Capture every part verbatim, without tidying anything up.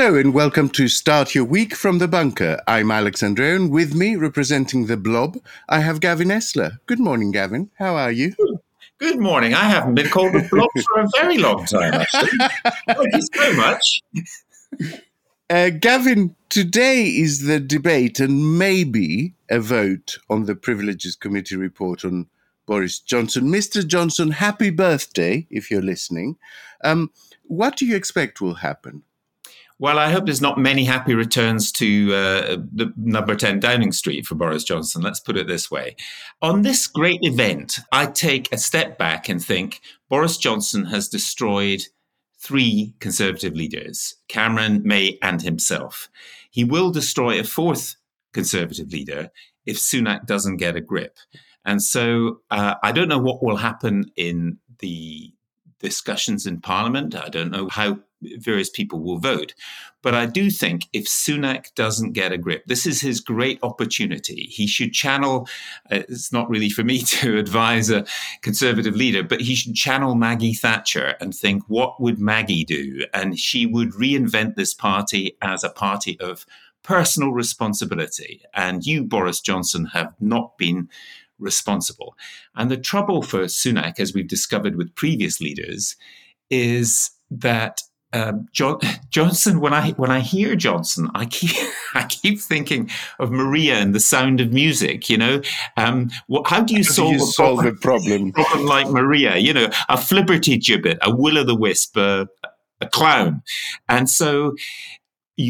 Hello and welcome to Start Your Week from the Bunker. I'm Alex Andreou, and with me, representing the blob, I have Gavin Esler. Good morning, Gavin. How are you? Good morning. I haven't been called a blob for a very long time, actually. Thank you so much. Uh, Gavin, today is the debate and maybe a vote on the Privileges Committee report on Boris Johnson. Mister Johnson, happy birthday, if you're listening. Um, what do you expect will happen? Well, I hope there's not many happy returns to uh, the number ten Downing Street for Boris Johnson. Let's put it this way. On this great event, I take a step back and think Boris Johnson has destroyed three Conservative leaders, Cameron, May and himself. He will destroy a fourth Conservative leader if Sunak doesn't get a grip. And so uh, I don't know what will happen in the discussions in Parliament. I don't know how various people will vote. But I do think if Sunak doesn't get a grip, this is his great opportunity. He should channel, uh, it's not really for me to advise a Conservative leader, but he should channel Maggie Thatcher and think, what would Maggie do? And she would reinvent this party as a party of personal responsibility. And you, Boris Johnson, have not been responsible. And the trouble for Sunak, as we've discovered with previous leaders, is that Uh, John, Johnson, when I when I hear Johnson, I keep I keep thinking of Maria and The Sound of Music. You know, um, what, how do you how solve, do you a, solve problem, a problem? Problem like Maria, you know, a flibberty gibbet, a will o' the wisp, a, a clown, and so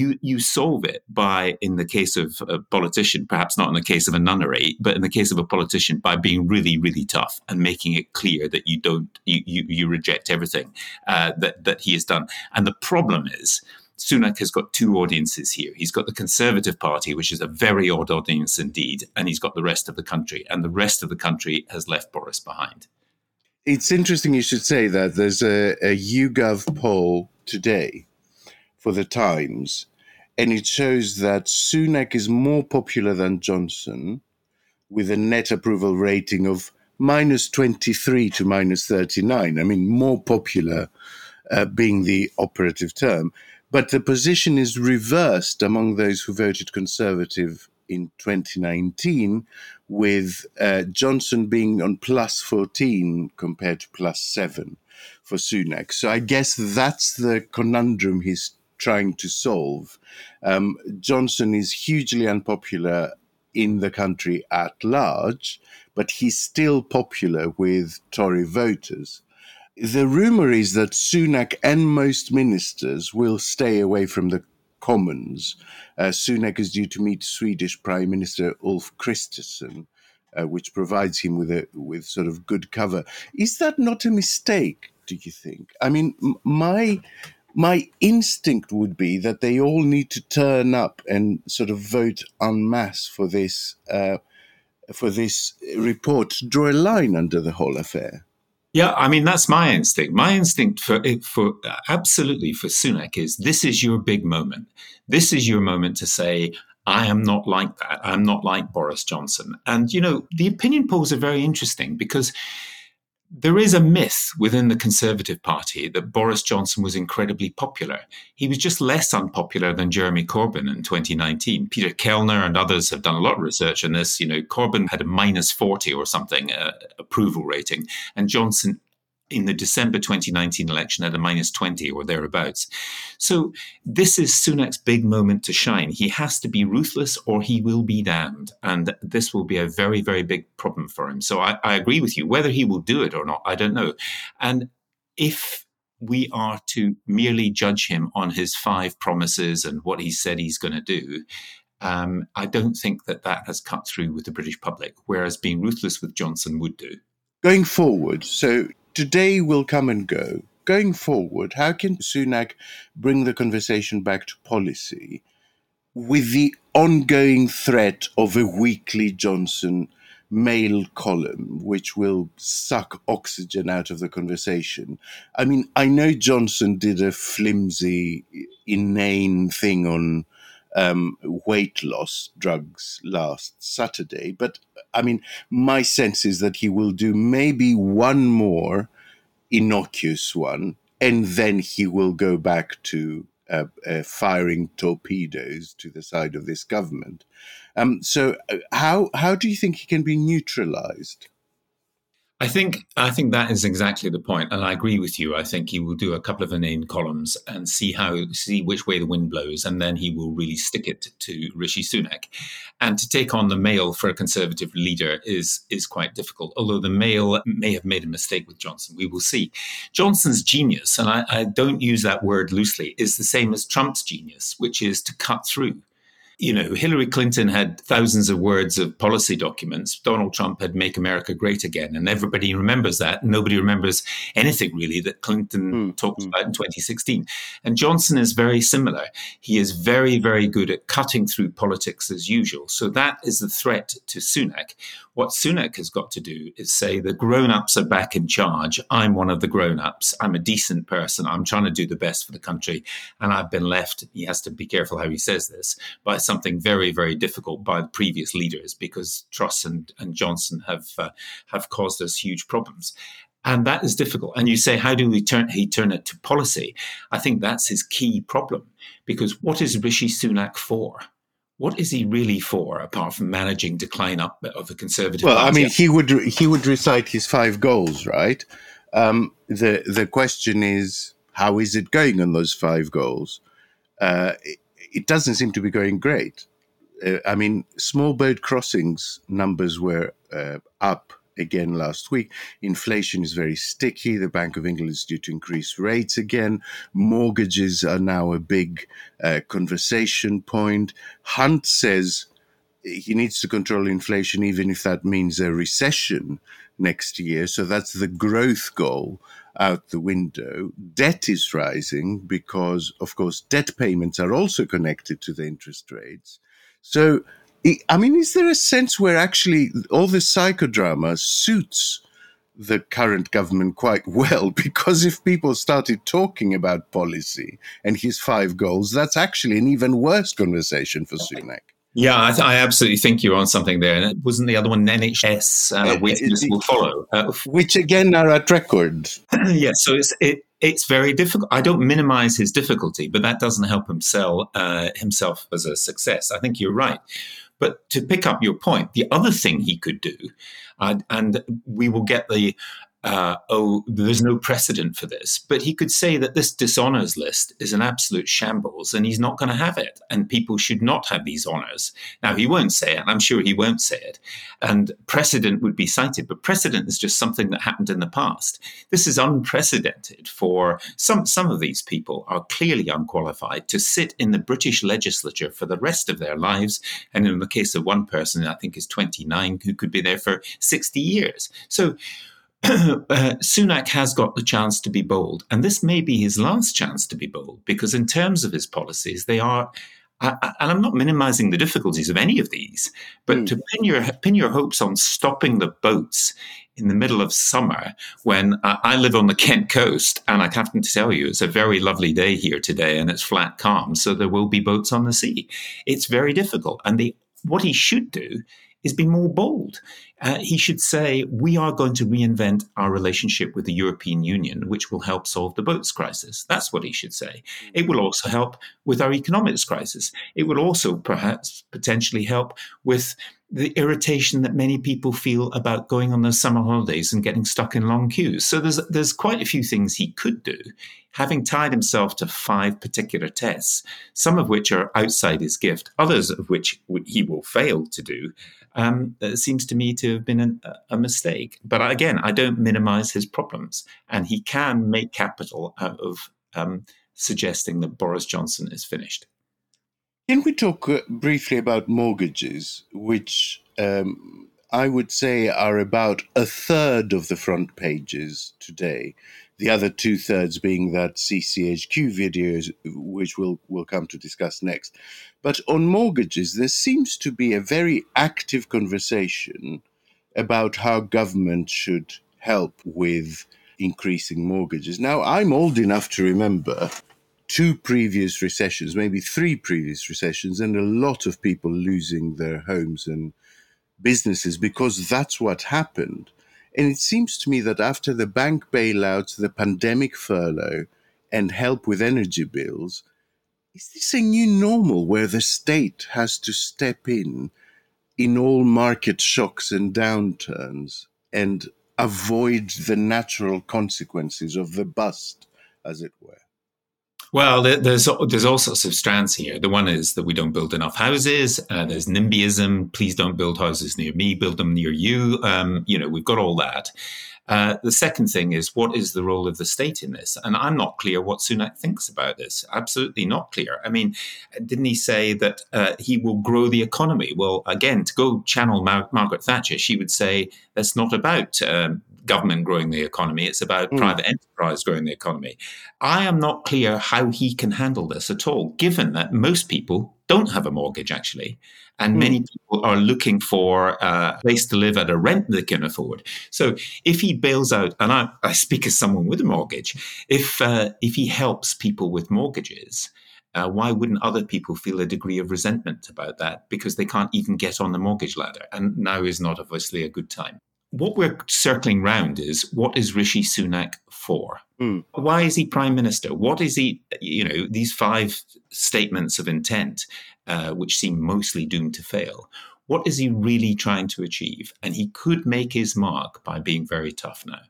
you you solve it by, in the case of a politician, perhaps not in the case of a nunnery, but in the case of a politician, by being really really tough and making it clear that you don't you you, you reject everything uh, that that he has done. And the problem is Sunak has got two audiences here. He's got the Conservative Party, which is a very odd audience indeed, and he's got the rest of the country, and the rest of the country has left Boris behind. It's interesting you should say that. There's a, a YouGov poll today for the Times, and it shows that Sunak is more popular than Johnson, with a net approval rating of minus twenty-three to minus thirty-nine. I mean, more popular uh, being the operative term. But the position is reversed among those who voted Conservative in twenty nineteen, with uh, Johnson being on plus fourteen compared to plus seven for Sunak. So I guess that's the conundrum he's trying to solve. Um, Johnson is hugely unpopular in the country at large, but he's still popular with Tory voters. The rumour is that Sunak and most ministers will stay away from the Commons. Uh, Sunak is due to meet Swedish Prime Minister Ulf Kristersson, uh, which provides him with a with sort of good cover. Is that not a mistake, do you think? I mean, my... My instinct would be that they all need to turn up and sort of vote en masse for this uh, for this report, draw a line under the whole affair. Yeah, I mean, that's my instinct. My instinct for for absolutely for Sunak is this is your big moment. This is your moment to say, I am not like that. I'm not like Boris Johnson. And, you know, the opinion polls are very interesting because there is a myth within the Conservative Party that Boris Johnson was incredibly popular. He was just less unpopular than Jeremy Corbyn in twenty nineteen. Peter Kellner and others have done a lot of research on this. You know, Corbyn had a minus forty or something uh, approval rating, and Johnson in the December twenty nineteen election had a minus twenty or thereabouts. So this is Sunak's big moment to shine. He has to be ruthless or he will be damned. And this will be a very, very big problem for him. So I, I agree with you. Whether he will do it or not, I don't know. And if we are to merely judge him on his five promises and what he said he's going to do, um, I don't think that that has cut through with the British public, whereas being ruthless with Johnson would do. Going forward, so today will come and go. Going forward, how can Sunak bring the conversation back to policy with the ongoing threat of a weekly Johnson mail column, which will suck oxygen out of the conversation? I mean, I know Johnson did a flimsy, inane thing on Um, weight loss drugs last Saturday. But, I mean, my sense is that he will do maybe one more innocuous one, and then he will go back to uh, uh, firing torpedoes to the side of this government. Um, so how how do you think he can be neutralised? I think I think that is exactly the point, and I agree with you. I think he will do a couple of inane columns and see how see which way the wind blows, and then he will really stick it to Rishi Sunak. And to take on the mail for a Conservative leader is is quite difficult, although the mail may have made a mistake with Johnson. We will see. Johnson's genius, and I, I don't use that word loosely, is the same as Trump's genius, which is to cut through. You know, Hillary Clinton had thousands of words of policy documents. Donald Trump had Make America Great Again. And everybody remembers that. Nobody remembers anything, really, that Clinton mm. talked about in twenty sixteen. And Johnson is very similar. He is very, very good at cutting through politics as usual. So that is the threat to Sunak. What Sunak has got to do is say the grown-ups are back in charge. I'm one of the grown-ups. I'm a decent person. I'm trying to do the best for the country. And I've been left, he has to be careful how he says this, by something very, very difficult by the previous leaders, because Truss and, and Johnson have uh, have caused us huge problems. And that is difficult. And you say, how do we turn he turn it to policy? I think that's his key problem, because what is Rishi Sunak for? What is he really for, apart from managing decline up of the Conservative Party? Well, I mean, he would he would recite his five goals, right? Um, the the question is, how is it going on those five goals? Uh, it, it doesn't seem to be going great. Uh, I mean, small boat crossings numbers were uh, up again last week. Inflation is very sticky. The Bank of England is due to increase rates again. Mortgages are now a big uh, conversation point. Hunt says he needs to control inflation, even if that means a recession next year. So that's the growth goal out the window. Debt is rising because, of course, debt payments are also connected to the interest rates. So I mean, is there a sense where actually all this psychodrama suits the current government quite well? Because if people started talking about policy and his five goals, that's actually an even worse conversation for Sunak. Yeah, I, th- I absolutely think you're on something there. And wasn't the other one N H S uh, waiting list will follow, uh, which again are at record? Yeah, so it's it, it's very difficult. I don't minimise his difficulty, but that doesn't help him sell uh, himself as a success. I think you're right. But to pick up your point, the other thing he could do, uh, and we will get the, uh, oh, there's no precedent for this, but he could say that this dishonours list is an absolute shambles and he's not going to have it and people should not have these honours. Now, he won't say it. I'm sure he won't say it. And precedent would be cited, but precedent is just something that happened in the past. This is unprecedented for some, some of these people are clearly unqualified to sit in the British legislature for the rest of their lives. And in the case of one person, I think is twenty-nine, who could be there for sixty years. So Uh, Sunak has got the chance to be bold, and this may be his last chance to be bold, because in terms of his policies, they are, I, I, and I'm not minimizing the difficulties of any of these, but mm. to pin your pin your hopes on stopping the boats in the middle of summer, when uh, I live on the Kent coast, and I have to tell you, it's a very lovely day here today, and it's flat calm, so there will be boats on the sea. It's very difficult, and the, what he should do is be more bold. Uh, he should say, we are going to reinvent our relationship with the European Union, which will help solve the boats crisis. That's what he should say. It will also help with our economics crisis. It will also perhaps potentially help with the irritation that many people feel about going on those summer holidays and getting stuck in long queues. So there's there's quite a few things he could do, having tied himself to five particular tests, some of which are outside his gift, others of which he will fail to do. Um, it seems to me to have been a, a mistake. But again, I don't minimize his problems. And he can make capital out of um, suggesting that Boris Johnson is finished. Can we talk uh, briefly about mortgages, which um, I would say are about a third of the front pages today, the other two-thirds being that C C H Q videos, which we'll, we'll come to discuss next. But on mortgages, there seems to be a very active conversation about how government should help with increasing mortgages. Now, I'm old enough to remember two previous recessions, maybe three previous recessions, and a lot of people losing their homes and businesses because that's what happened. And it seems to me that after the bank bailouts, the pandemic furlough, and help with energy bills, Is this a new normal where the state has to step in in all market shocks and downturns and avoid the natural consequences of the bust, as it were? Well, there's there's all sorts of strands here. The one is that we don't build enough houses. Uh, there's NIMBYism. Please don't build houses near me. Build them near you. Um, you know, we've got all that. Uh, the second thing is, what is the role of the state in this? And I'm not clear what Sunak thinks about this. Absolutely not clear. I mean, didn't he say that uh, he will grow the economy? Well, again, to go channel Mar- Margaret Thatcher, she would say that's not about um, government growing the economy. It's about mm. private enterprise growing the economy. I am not clear how he can handle this at all, given that most people don't have a mortgage, actually. And many people are looking for a place to live at a rent they can afford. So if he bails out, and I, I speak as someone with a mortgage, if uh, if he helps people with mortgages, uh, why wouldn't other people feel a degree of resentment about that? Because they can't even get on the mortgage ladder. And now is not obviously a good time. What we're circling round is, what is Rishi Sunak for? Mm. Why is he prime minister? What is he, you know, these five statements of intent, uh, which seem mostly doomed to fail. What is he really trying to achieve? And he could make his mark by being very tough now.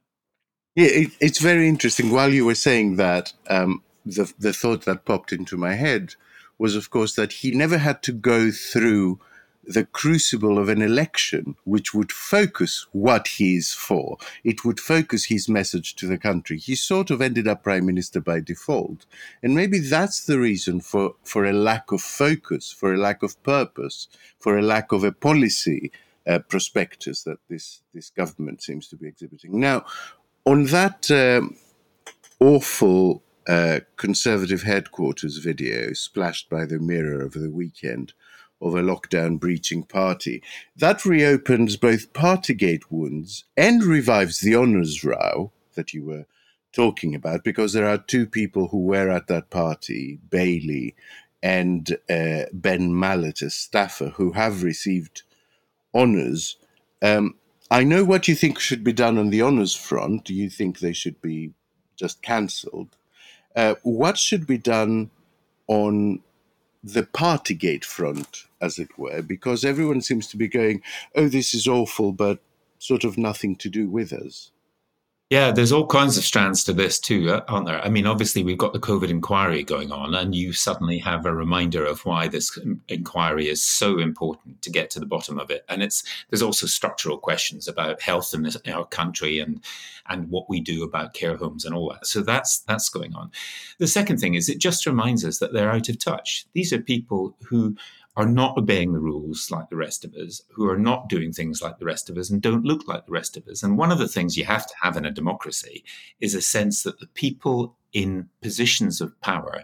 Yeah, it, it's very interesting. While you were saying that, um, the, the thought that popped into my head was, of course, that he never had to go through the crucible of an election, which would focus what he is for. It would focus his message to the country. He sort of ended up prime minister by default. And maybe that's the reason for, for a lack of focus, for a lack of purpose, for a lack of a policy uh, prospectus that this, this government seems to be exhibiting. Now, on that um, awful uh, Conservative headquarters video splashed by the Mirror over the weekend, of a lockdown-breaching party. That reopens both Partygate wounds and revives the honours row that you were talking about, because there are two people who were at that party, Bailey and uh, Ben Mallett, a staffer, who have received honours. Um, I know what you think should be done on the honours front. Do you think they should be just cancelled? Uh, what should be done on the Partygate front, as it were, because everyone seems to be going, oh, this is awful, but sort of nothing to do with us? Yeah, there's all kinds of strands to this too, aren't there? I mean, obviously, we've got the COVID inquiry going on, and you suddenly have a reminder of why this inquiry is so important to get to the bottom of it. And it's there's also structural questions about health in, this, in our country and and what we do about care homes and all that. So that's that's going on. The second thing is, it just reminds us that they're out of touch. These are people who are not obeying the rules like the rest of us, who are not doing things like the rest of us and don't look like the rest of us. And one of the things you have to have in a democracy is a sense that the people in positions of power,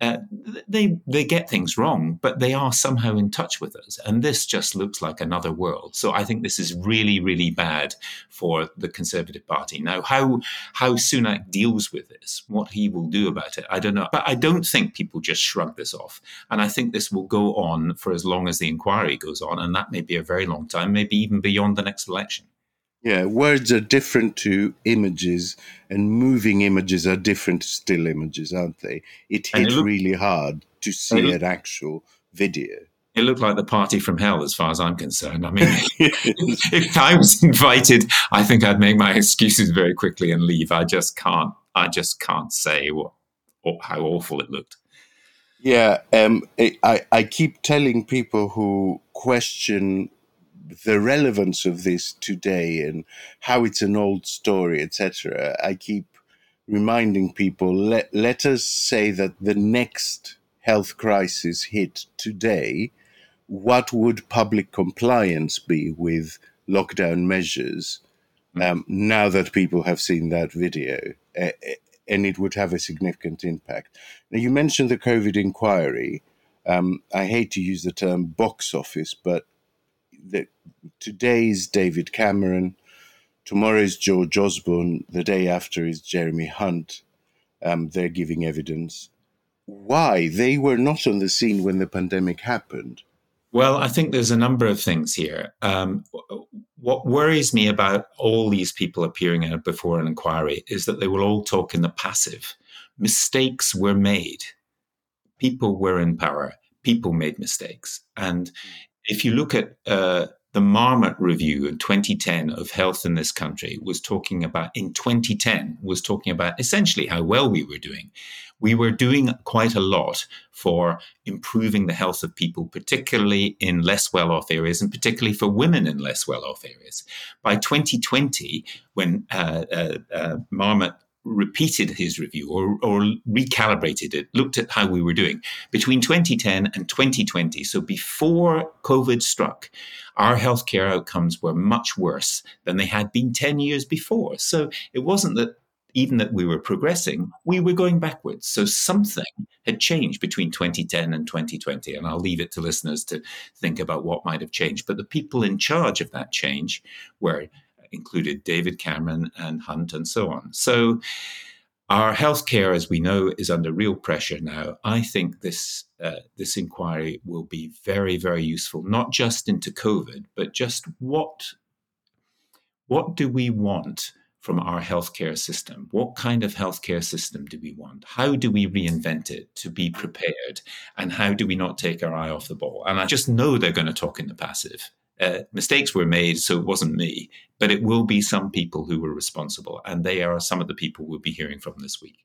uh, they they get things wrong, but they are somehow in touch with us. And this just looks like another world. So I think this is really, really bad for the Conservative Party. Now, how, how Sunak deals with this, what he will do about it, I don't know. But I don't think people just shrug this off. And I think this will go on for as long as the inquiry goes on. And that may be a very long time, maybe even beyond the next election. Yeah, words are different to images, and moving images are different to still images, aren't they? It hit it looked, really hard to see looked, an actual video. It looked like the party from hell, as far as I'm concerned. I mean, if I was invited, I think I'd make my excuses very quickly and leave. I just can't. I just can't say what, what how awful it looked. Yeah, um, I I keep telling people who question the relevance of this today and how it's an old story, et cetera. I keep reminding people, let, let us say that the next health crisis hit today, what would public compliance be with lockdown measures um, now that people have seen that video? Uh, and it would have a significant impact. Now, you mentioned the COVID inquiry. Um, I hate to use the term box office, but The, today's David Cameron, tomorrow's George Osborne, the day after is Jeremy Hunt. Um, they're giving evidence. Why? They were not on the scene when the pandemic happened. Well, I think there's a number of things here. Um, what worries me about all these people appearing before an inquiry is that they will all talk in the passive. Mistakes were made. people were in power, people made mistakes. And if you look at uh, the Marmot review in twenty ten of health in this country, was talking about, in twenty ten, was talking about essentially how well we were doing. We were doing quite a lot for improving the health of people, particularly in less well-off areas, and particularly for women in less well-off areas. By twenty twenty, when uh, uh, uh, Marmot repeated his review or, or recalibrated it, looked at how we were doing. Between twenty ten and twenty twenty, so before COVID struck, our healthcare outcomes were much worse than they had been ten years before. So it wasn't that even that we were progressing, we were going backwards. So something had changed between twenty ten and twenty twenty. And I'll leave it to listeners to think about what might have changed. But the people in charge of that change were included David Cameron and Hunt and so on. So our healthcare, as we know, is under real pressure now. I think this uh, this inquiry will be very, very useful, not just into COVID, but just what what do we want from our healthcare system? What kind of healthcare system do we want? How do we reinvent it to be prepared? And how do we not take our eye off the ball? And I just know they're going to talk in the passive. Uh, mistakes were made, so it wasn't me, but it will be some people who were responsible, and they are some of the people we'll be hearing from this week.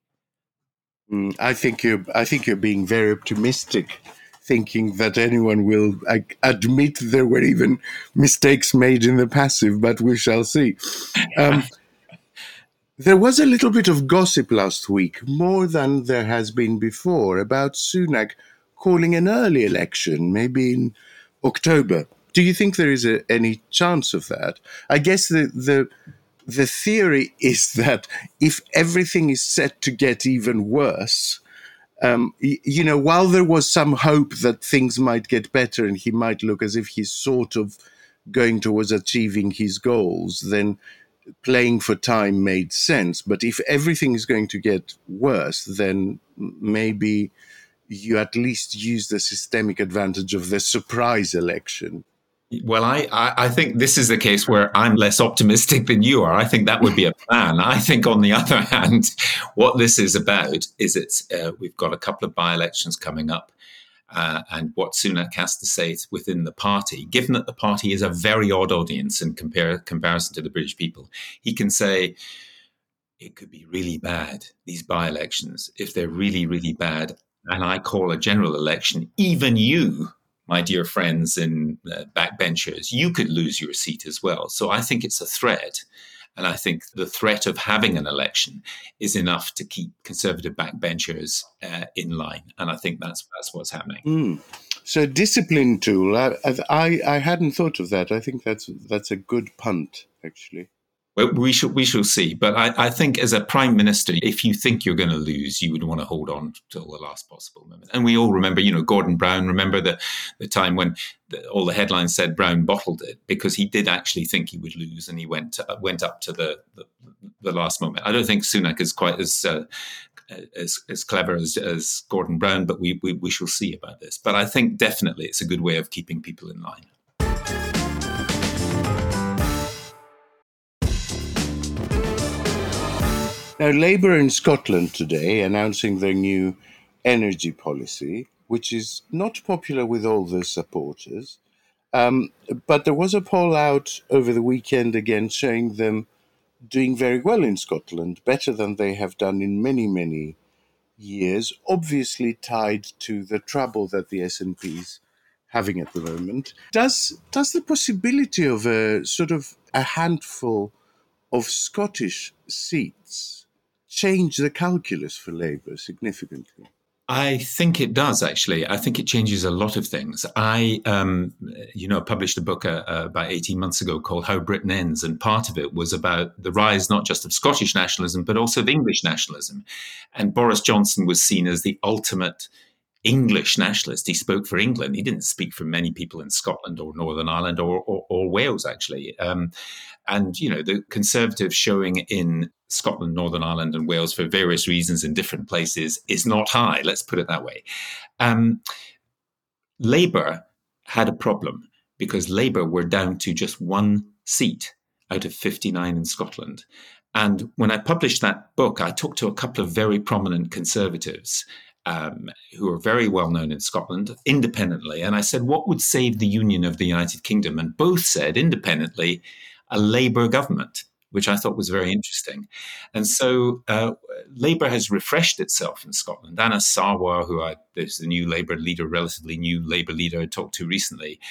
Mm, I think you're, I think you're being very optimistic, thinking that anyone will like, admit there were even mistakes made in the passive, but we shall see. Um, there was a little bit of gossip last week, more than there has been before, about Sunak calling an early election, maybe in October. Do you think there is a, any chance of that? I guess the, the the theory is that if everything is set to get even worse, um, y- you know, while there was some hope that things might get better and he might look as if he's sort of going towards achieving his goals, then playing for time made sense. But if everything is going to get worse, then maybe you at least use the systemic advantage of the surprise election. Well, I, I think this is the case where I'm less optimistic than you are. I think that would be a plan. I think, on the other hand, what this is about is it's uh, we've got a couple of by-elections coming up, uh, and what Sunak has to say within the party, given that the party is a very odd audience in compare, comparison to the British people, he can say, it could be really bad, these by-elections, if they're really, really bad, and I call a general election, even you, my dear friends in uh, backbenchers, you could lose your seat as well. So I think it's a threat. And I think the threat of having an election is enough to keep Conservative backbenchers uh, in line. And I think that's that's what's happening. Mm. So discipline tool, I, I I hadn't thought of that. I think that's that's a good punt, actually. Well, we shall, we shall see. But I, I think as a prime minister, if you think you're going to lose, you would want to hold on till the last possible moment. And we all remember, you know, Gordon Brown, remember the, the time when the, all the headlines said Brown bottled it, because he did actually think he would lose and he went to, went up to the, the the last moment. I don't think Sunak is quite as uh, as, as clever as, as Gordon Brown, but we, we we shall see about this. But I think definitely it's a good way of keeping people in line. Now, Labour in Scotland today announcing their new energy policy, which is not popular with all their supporters. Um, but there was a poll out over the weekend again showing them doing very well in Scotland, better than they have done in many, many years, obviously tied to the trouble that the S N P's having at the moment. Does, does the possibility of a sort of a handful of Scottish seats change the calculus for Labour significantly? I think it does, actually. I think it changes a lot of things. I, um, you know, published a book uh, uh, about eighteen months ago called How Britain Ends, and part of it was about the rise not just of Scottish nationalism, but also of English nationalism. And Boris Johnson was seen as the ultimate English nationalist. He spoke for England. He didn't speak for many people in Scotland or Northern Ireland or, or, or Wales, actually. Um, and, you know, the Conservatives showing in Scotland, Northern Ireland and Wales for various reasons in different places is not high. Let's put it that way. Um, Labour had a problem because Labour were down to just one seat out of fifty-nine in Scotland. And when I published that book, I talked to a couple of very prominent Conservatives um, who are very well known in Scotland, independently. And I said, what would save the union of the United Kingdom? And both said independently, a Labour government, which I thought was very interesting. And so uh, Labour has refreshed itself in Scotland. Anna Sawa, who I, is the new Labour leader, relatively new Labour leader I talked to recently,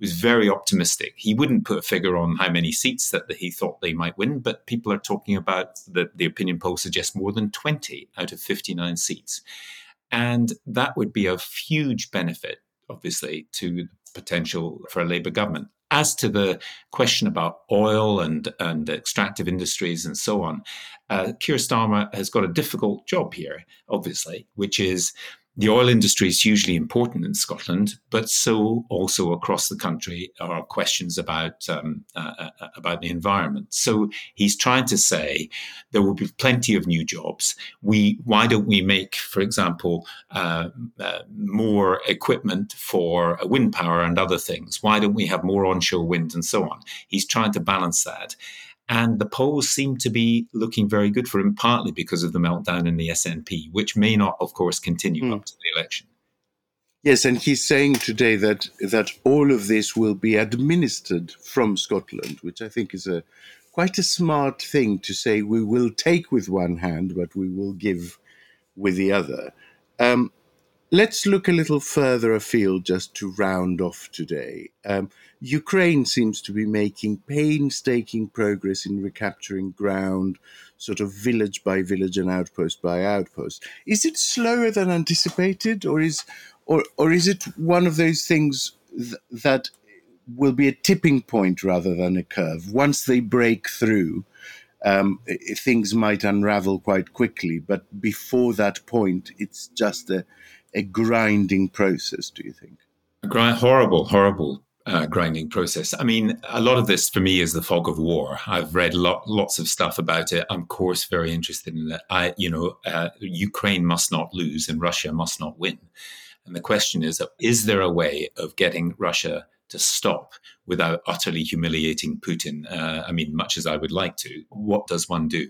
was very optimistic. He wouldn't put a figure on how many seats that he thought they might win, but people are talking about that the opinion poll suggests more than twenty out of fifty-nine seats. And that would be a huge benefit, obviously, to the potential for a Labour government. As to the question about oil and, and extractive industries and so on, uh, Keir Starmer has got a difficult job here, obviously, which is the oil industry is hugely important in Scotland, but so also across the country are questions about um, uh, about the environment. So he's trying to say there will be plenty of new jobs. We why don't we make, for example, uh, uh, more equipment for wind power and other things? Why don't we have more onshore wind and so on? He's trying to balance that. And the polls seem to be looking very good for him, partly because of the meltdown in the S N P, which may not, of course, continue mm. up to the election. Yes, and he's saying today that that all of this will be administered from Scotland, which I think is a quite a smart thing to say. We will take with one hand, but we will give with the other. Um, let's look a little further afield just to round off today. Um, Ukraine seems to be making painstaking progress in recapturing ground, sort of village by village and outpost by outpost. Is it slower than anticipated, or is, or or is it one of those things th- that will be a tipping point rather than a curve? Once they break through, um, things might unravel quite quickly, but before that point, it's just a, a grinding process, do you think? A grind, horrible, horrible. Uh, grinding process. I mean, a lot of this for me is the fog of war. I've read lot, lots of stuff about it. I'm, of course, very interested in that. I, you know, uh, Ukraine must not lose and Russia must not win. And the question is, is there a way of getting Russia to stop without utterly humiliating Putin? Uh, I mean, much as I would like to, what does one do?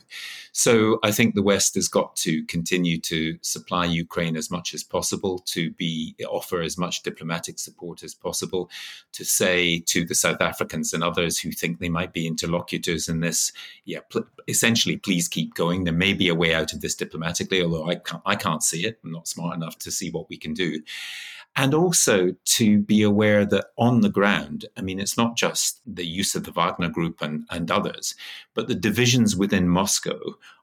So I think the West has got to continue to supply Ukraine as much as possible, to be offer as much diplomatic support as possible, to say to the South Africans and others who think they might be interlocutors in this, yeah, pl- essentially, please keep going. There may be a way out of this diplomatically, although I can't, I can't see it. I'm not smart enough to see what we can do. And also to be aware that on the ground, I mean, it's not just the use of the Wagner Group and, and others, but the divisions within Moscow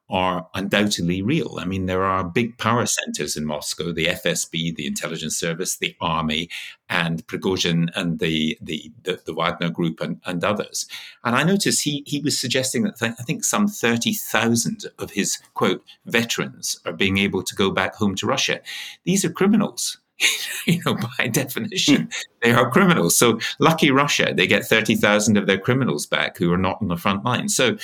are undoubtedly real. I mean, there are big power centers in Moscow, the F S B, the intelligence service, the army, and Prigozhin and the the, the, the Wagner Group and, and others. And I noticed he he was suggesting that th- I think some thirty thousand of his, quote, veterans are being able to go back home to Russia. These are criminals. You know, by definition, they are criminals. So lucky Russia, they get thirty thousand of their criminals back who are not on the front line. So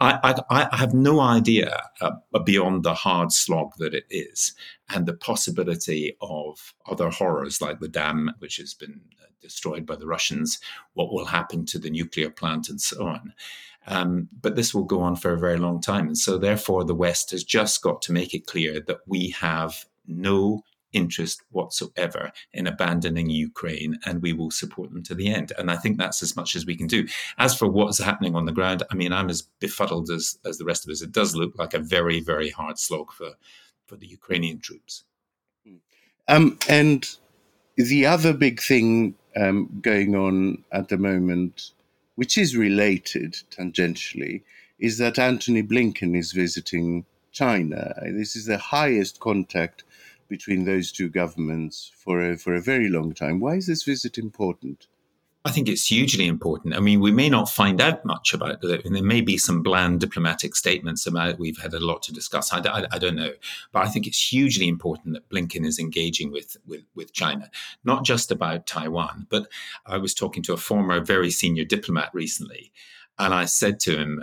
I, I, I have no idea uh, beyond the hard slog that it is and the possibility of other horrors like the dam, which has been destroyed by the Russians, what will happen to the nuclear plant and so on. Um, but this will go on for a very long time. And so therefore, the West has just got to make it clear that we have no interest whatsoever in abandoning Ukraine, and we will support them to the end. And I think that's as much as we can do. As for what's happening on the ground, I mean, I'm as befuddled as, as the rest of us. It does look like a very, very hard slog for, for the Ukrainian troops. Um, and the other big thing um, going on at the moment, which is related tangentially, is that Antony Blinken is visiting China. This is the highest contact between those two governments for a, for a very long time. Why is this visit important? I think it's hugely important. I mean, we may not find out much about it. And there may be some bland diplomatic statements about it. We've had a lot to discuss. I, I, I don't know. But I think it's hugely important that Blinken is engaging with, with, with China, not just about Taiwan. But I was talking to a former very senior diplomat recently, and I said to him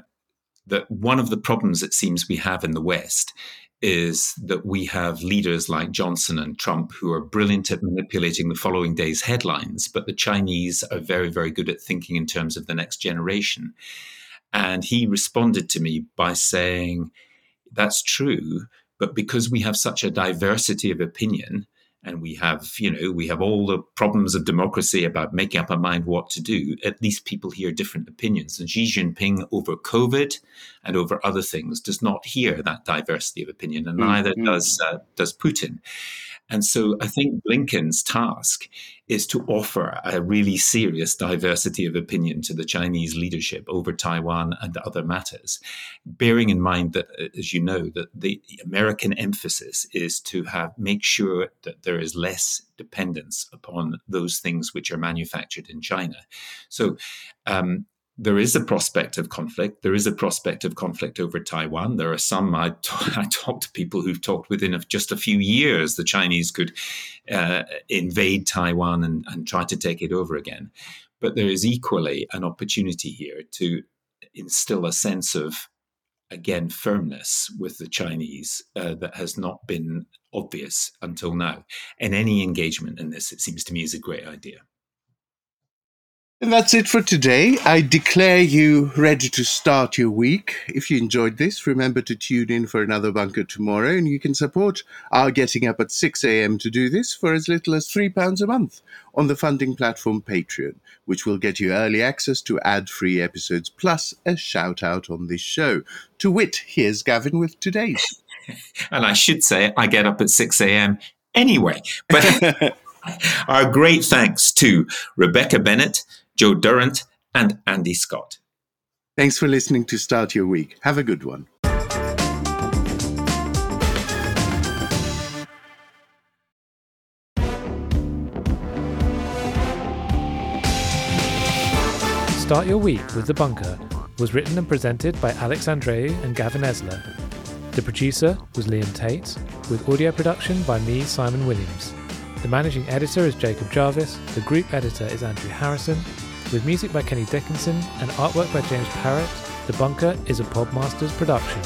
that one of the problems it seems we have in the West is that we have leaders like Johnson and Trump who are brilliant at manipulating the following day's headlines, but the Chinese are very, very good at thinking in terms of the next generation. And he responded to me by saying, that's true, But because we have such a diversity of opinion, and we have, you know, we have all the problems of democracy about making up our mind what to do, at least people hear different opinions. And Xi Jinping over COVID and over other things does not hear that diversity of opinion, and mm-hmm. neither does uh, does Putin. And so I think Blinken's task is to offer a really serious diversity of opinion to the Chinese leadership over Taiwan and other matters, bearing in mind that, as you know, that the American emphasis is to have make sure that there is less dependence upon those things which are manufactured in China. So um, there is a prospect of conflict. There is a prospect of conflict over Taiwan. There are some, I, t- I talked to people who've talked within a, just a few years, the Chinese could uh, invade Taiwan and, and try to take it over again. But there is equally an opportunity here to instill a sense of, again, firmness with the Chinese uh, that has not been obvious until now. And any engagement in this, it seems to me, is a great idea. And that's it for today. I declare you ready to start your week. If you enjoyed this, remember to tune in for another bunker tomorrow, and you can support our getting up at six a.m. to do this for as little as three pounds a month on the funding platform Patreon, which will get you early access to ad-free episodes, plus a shout-out on this show. To wit, here's Gavin with today's. And I should say, I get up at six a.m. anyway. But our great thanks to Rebecca Bennett, Joe Durrant, and Andy Scott. Thanks for listening to Start Your Week. Have a good one. Start Your Week with The Bunker was written and presented by Alex Andreou and Gavin Esler. The producer was Liam Tate, with audio production by me, Simon Williams. The managing editor is Jacob Jarvis, the group editor is Andrew Harrison, with music by Kenny Dickinson and artwork by James Parrott. The Bunker is a Podmasters production.